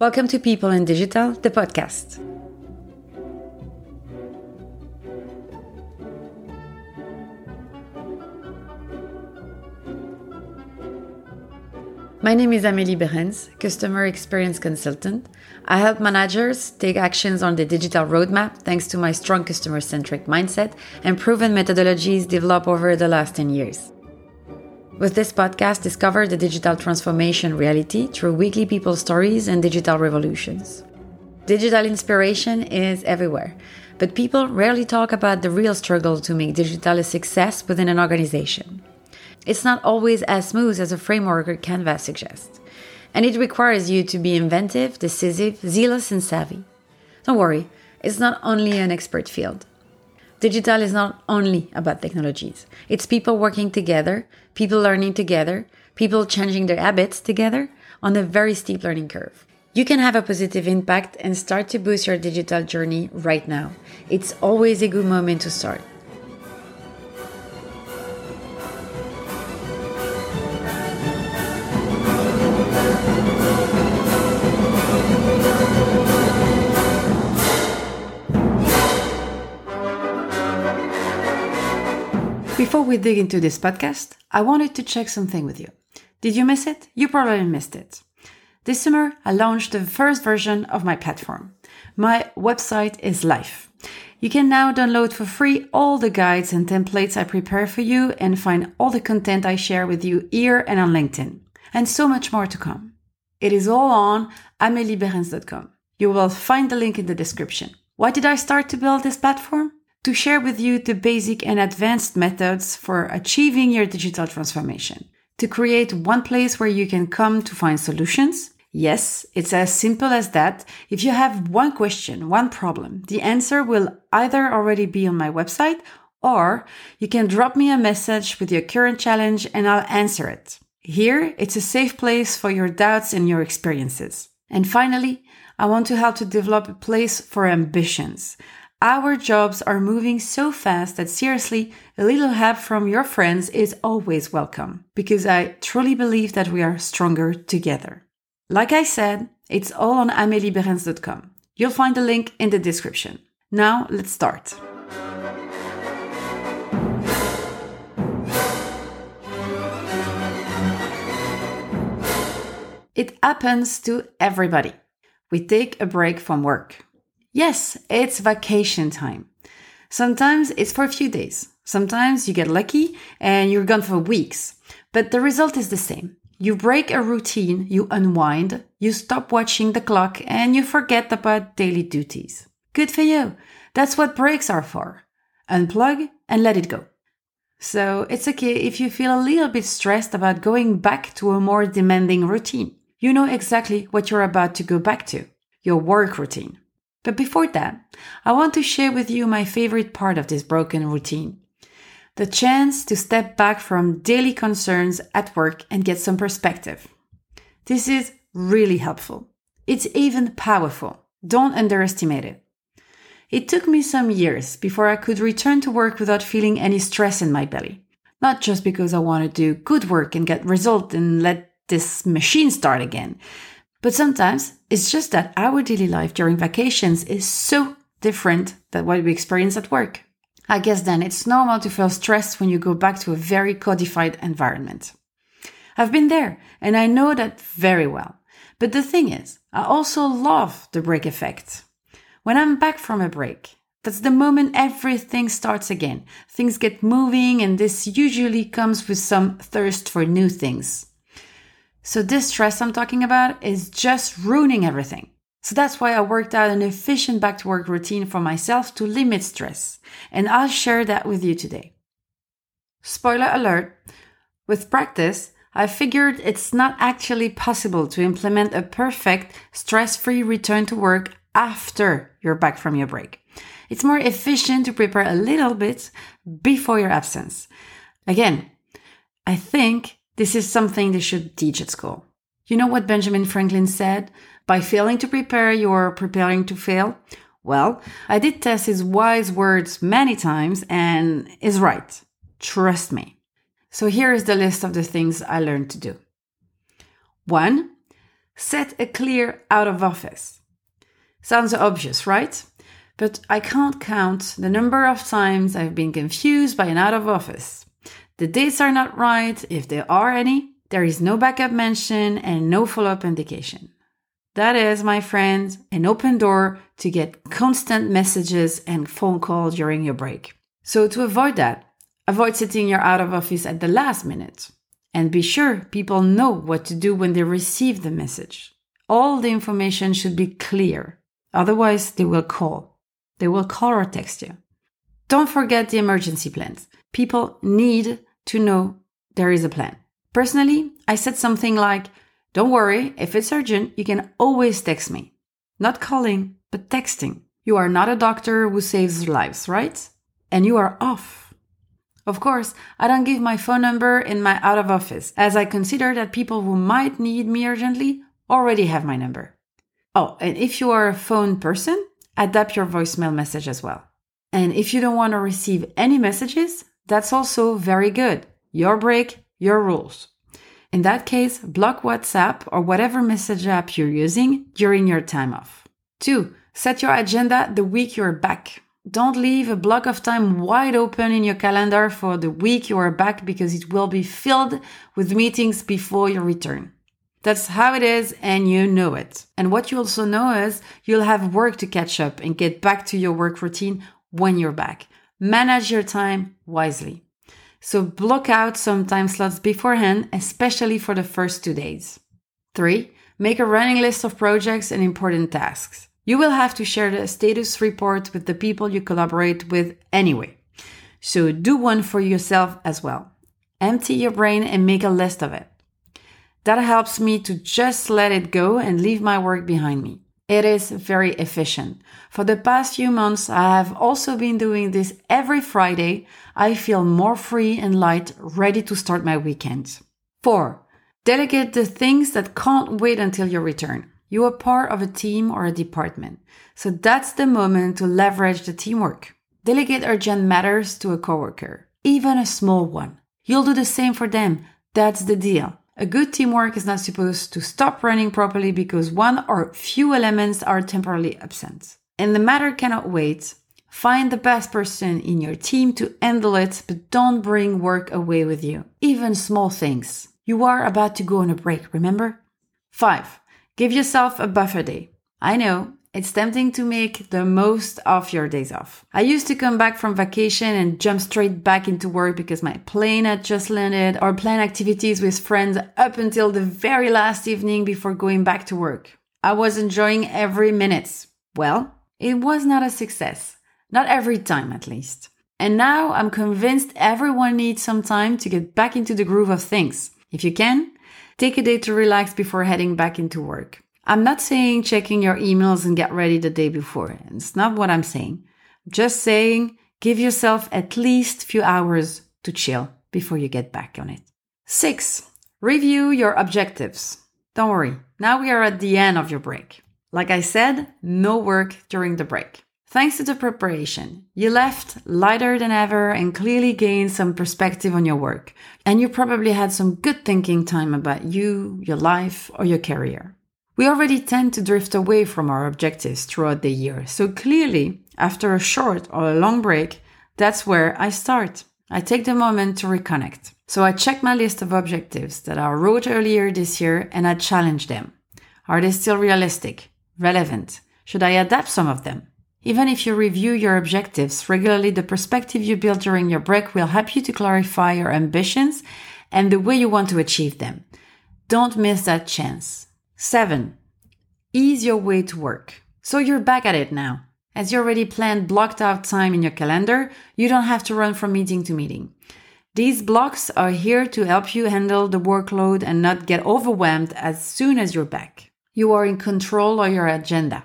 Welcome to People in Digital, the podcast. My name is Amélie Behrens, Customer Experience Consultant. I help managers take actions on the digital roadmap thanks to my strong customer-centric mindset and proven methodologies developed over the last 10 years. With this podcast, discover the digital transformation reality through weekly people stories and digital revolutions. Digital inspiration is everywhere, but people rarely talk about the real struggle to make digital a success within an organization. It's not always as smooth as a framework or canvas suggests, and it requires you to be inventive, decisive, zealous, and savvy. Don't worry, it's not only an expert field. Digital is not only about technologies. It's people working together, people learning together, people changing their habits together on a very steep learning curve. You can have a positive impact and start to boost your digital journey right now. It's always a good moment to start. Before we dig into this podcast, I wanted to check something with you. Did you miss it? You probably missed it. This summer, I launched the first version of my platform. My website is live. You can now download for free all the guides and templates I prepare for you and find all the content I share with you here and on LinkedIn. And so much more to come. It is all on ameliebehrens.com. You will find the link in the description. Why did I start to build this platform? To share with you the basic and advanced methods for achieving your digital transformation. To create one place where you can come to find solutions. Yes, it's as simple as that. If you have one question, one problem, the answer will either already be on my website or you can drop me a message with your current challenge and I'll answer it. Here, it's a safe place for your doubts and your experiences. And finally, I want to help to develop a place for ambitions. Our jobs are moving so fast that seriously, a little help from your friends is always welcome, because I truly believe that we are stronger together. Like I said, it's all on ameliebehrens.com. You'll find the link in the description. Now, let's start. It happens to everybody. We take a break from work. Yes, it's vacation time. Sometimes it's for a few days. Sometimes you get lucky and you're gone for weeks. But the result is the same. You break a routine, you unwind, you stop watching the clock, and you forget about daily duties. Good for you. That's what breaks are for. Unplug and let it go. So it's okay if you feel a little bit stressed about going back to a more demanding routine. You know exactly what you're about to go back to, your work routine. But before that, I want to share with you my favorite part of this broken routine. The chance to step back from daily concerns at work and get some perspective. This is really helpful. It's even powerful. Don't underestimate it. It took me some years before I could return to work without feeling any stress in my belly. Not just because I want to do good work and get results and let this machine start again. But sometimes it's just that our daily life during vacations is so different than what we experience at work. I guess then it's normal to feel stressed when you go back to a very codified environment. I've been there and I know that very well. But the thing is, I also love the break effect. When I'm back from a break, that's the moment everything starts again. Things get moving and this usually comes with some thirst for new things. So this stress I'm talking about is just ruining everything. So that's why I worked out an efficient back to work routine for myself to limit stress. And I'll share that with you today. Spoiler alert, with practice, I figured it's not actually possible to implement a perfect stress-free return to work after you're back from your break. It's more efficient to prepare a little bit before your absence. Again, I think this is something they should teach at school. You know what Benjamin Franklin said? By failing to prepare, you are preparing to fail. Well, I did test his wise words many times and is right. Trust me. So here is the list of the things I learned to do. 1. Set a clear out of office. Sounds obvious, right? But I can't count the number of times I've been confused by an out of office. The dates are not right, if there are any. There is no backup mention and no follow-up indication. That is, my friends, an open door to get constant messages and phone calls during your break. So to avoid that, avoid setting your out of office at the last minute. And be sure people know what to do when they receive the message. All the information should be clear. Otherwise, they will call. They will call or text you. Don't forget the emergency plans. People need to know there is a plan. Personally, I said something like, don't worry, if it's urgent, you can always text me. Not calling, but texting. You are not a doctor who saves lives, right? And you are off. Of course, I don't give my phone number in my out of office, as I consider that people who might need me urgently already have my number. Oh, and if you are a phone person, adapt your voicemail message as well. And if you don't want to receive any messages, that's also very good. Your break, your rules. In that case, block WhatsApp or whatever message app you're using during your time off. 2. Set your agenda the week you're back. Don't leave a block of time wide open in your calendar for the week you are back because it will be filled with meetings before your return. That's how it is and you know it. And what you also know is you'll have work to catch up and get back to your work routine when you're back. Manage your time wisely. So block out some time slots beforehand, especially for the first 2 days. 3. Make a running list of projects and important tasks. You will have to share the status report with the people you collaborate with anyway. So do one for yourself as well. Empty your brain and make a list of it. That helps me to just let it go and leave my work behind me. It is very efficient. For the past few months, I have also been doing this every Friday. I feel more free and light, ready to start my weekend. 4. Delegate the things that can't wait until your return. You are part of a team or a department, so that's the moment to leverage the teamwork. Delegate urgent matters to a coworker, even a small one. You'll do the same for them. That's the deal. A good teamwork is not supposed to stop running properly because one or few elements are temporarily absent. And the matter cannot wait. Find the best person in your team to handle it, but don't bring work away with you. Even small things. You are about to go on a break, remember? 5. Give yourself a buffer day. I know, it's tempting to make the most of your days off. I used to come back from vacation and jump straight back into work because my plane had just landed or plan activities with friends up until the very last evening before going back to work. I was enjoying every minute. Well, it was not a success. Not every time, at least. And now I'm convinced everyone needs some time to get back into the groove of things. If you can, take a day to relax before heading back into work. I'm not saying checking your emails and get ready the day before. It's not what I'm saying. I'm just saying give yourself at least a few hours to chill before you get back on it. 6. Review your objectives. Don't worry. Now we are at the end of your break. Like I said, no work during the break. Thanks to the preparation, you left lighter than ever and clearly gained some perspective on your work. And you probably had some good thinking time about you, your life, or your career. We already tend to drift away from our objectives throughout the year. So clearly, after a short or a long break, that's where I start. I take the moment to reconnect. So I check my list of objectives that I wrote earlier this year and I challenge them. Are they still realistic? Relevant? Should I adapt some of them? Even if you review your objectives regularly, the perspective you build during your break will help you to clarify your ambitions and the way you want to achieve them. Don't miss that chance. 7. Ease your way to work. So you're back at it now. As you already planned blocked out time in your calendar, you don't have to run from meeting to meeting. These blocks are here to help you handle the workload and not get overwhelmed as soon as you're back. You are in control of your agenda.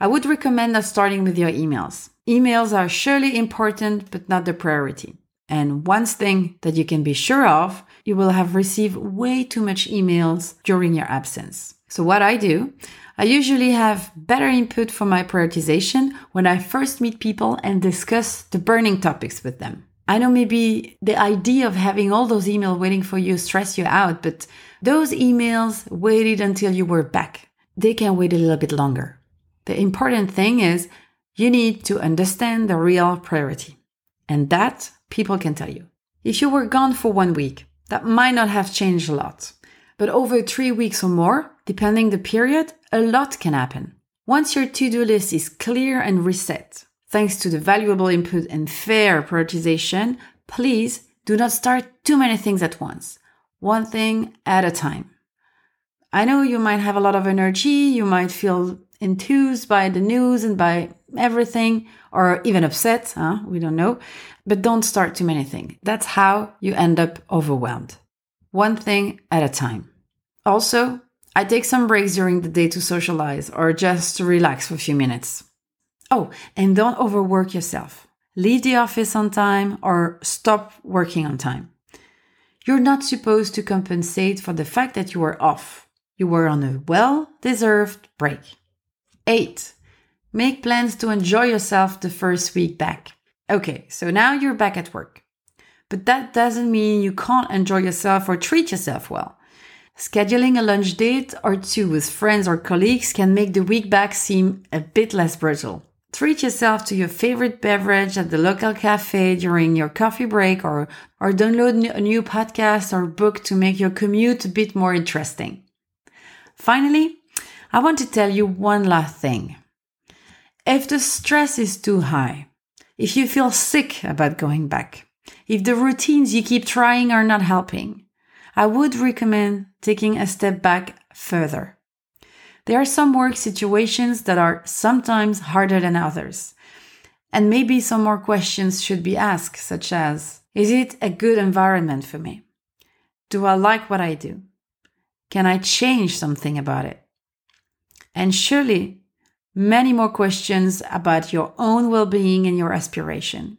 I would recommend not starting with your emails. Emails are surely important, but not the priority. And one thing that you can be sure of, you will have received way too much emails during your absence. So what I do, I usually have better input for my prioritization when I first meet people and discuss the burning topics with them. I know maybe the idea of having all those emails waiting for you stress you out, but those emails waited until you were back. They can wait a little bit longer. The important thing is you need to understand the real priority. And that people can tell you. If you were gone for 1 week, that might not have changed a lot. But over 3 weeks or more, depending the period, a lot can happen. Once your to-do list is clear and reset, thanks to the valuable input and fair prioritization, please do not start too many things at once. One thing at a time. I know you might have a lot of energy, you might feel enthused by the news and by everything, or even upset, we don't know, but don't start too many things. That's how you end up overwhelmed. One thing at a time. Also, I take some breaks during the day to socialize or just to relax for a few minutes. Oh, and don't overwork yourself. Leave the office on time or stop working on time. You're not supposed to compensate for the fact that you were off. You were on a well-deserved break. 8. Make plans to enjoy yourself the first week back. Okay, so now you're back at work. But that doesn't mean you can't enjoy yourself or treat yourself well. Scheduling a lunch date or two with friends or colleagues can make the week back seem a bit less brutal. Treat yourself to your favorite beverage at the local cafe during your coffee break or download a new podcast or book to make your commute a bit more interesting. Finally, I want to tell you one last thing. If the stress is too high, if you feel sick about going back, if the routines you keep trying are not helping, I would recommend taking a step back further. There are some work situations that are sometimes harder than others. And maybe some more questions should be asked, such as, is it a good environment for me? Do I like what I do? Can I change something about it? And surely, many more questions about your own well-being and your aspiration.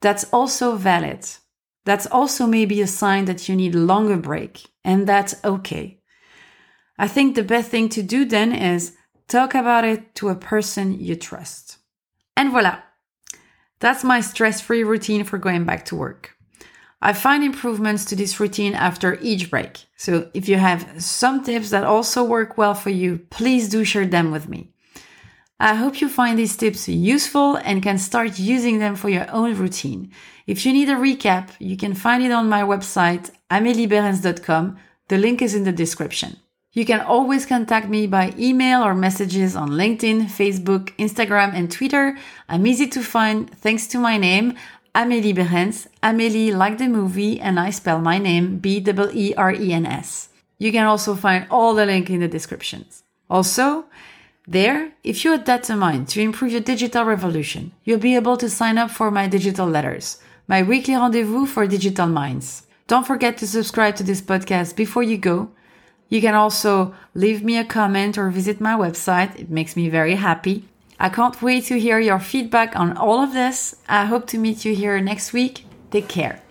That's also valid. That's also maybe a sign that you need a longer break, and that's okay. I think the best thing to do then is talk about it to a person you trust. And voilà. That's my stress-free routine for going back to work. I find improvements to this routine after each break. So if you have some tips that also work well for you, please do share them with me. I hope you find these tips useful and can start using them for your own routine. If you need a recap, you can find it on my website, ameliebehrens.com. The link is in the description. You can always contact me by email or messages on LinkedIn, Facebook, Instagram, and Twitter. I'm easy to find thanks to my name, Amélie Behrens. Amélie like the movie, and I spell my name Behrens. You can also find all the links in the descriptions. Also, there, if you are determined to improve your digital revolution, you'll be able to sign up for my digital letters, my weekly rendezvous for digital minds. Don't forget to subscribe to this podcast before you go. You can also leave me a comment or visit my website. It makes me very happy. I can't wait to hear your feedback on all of this. I hope to meet you here next week. Take care.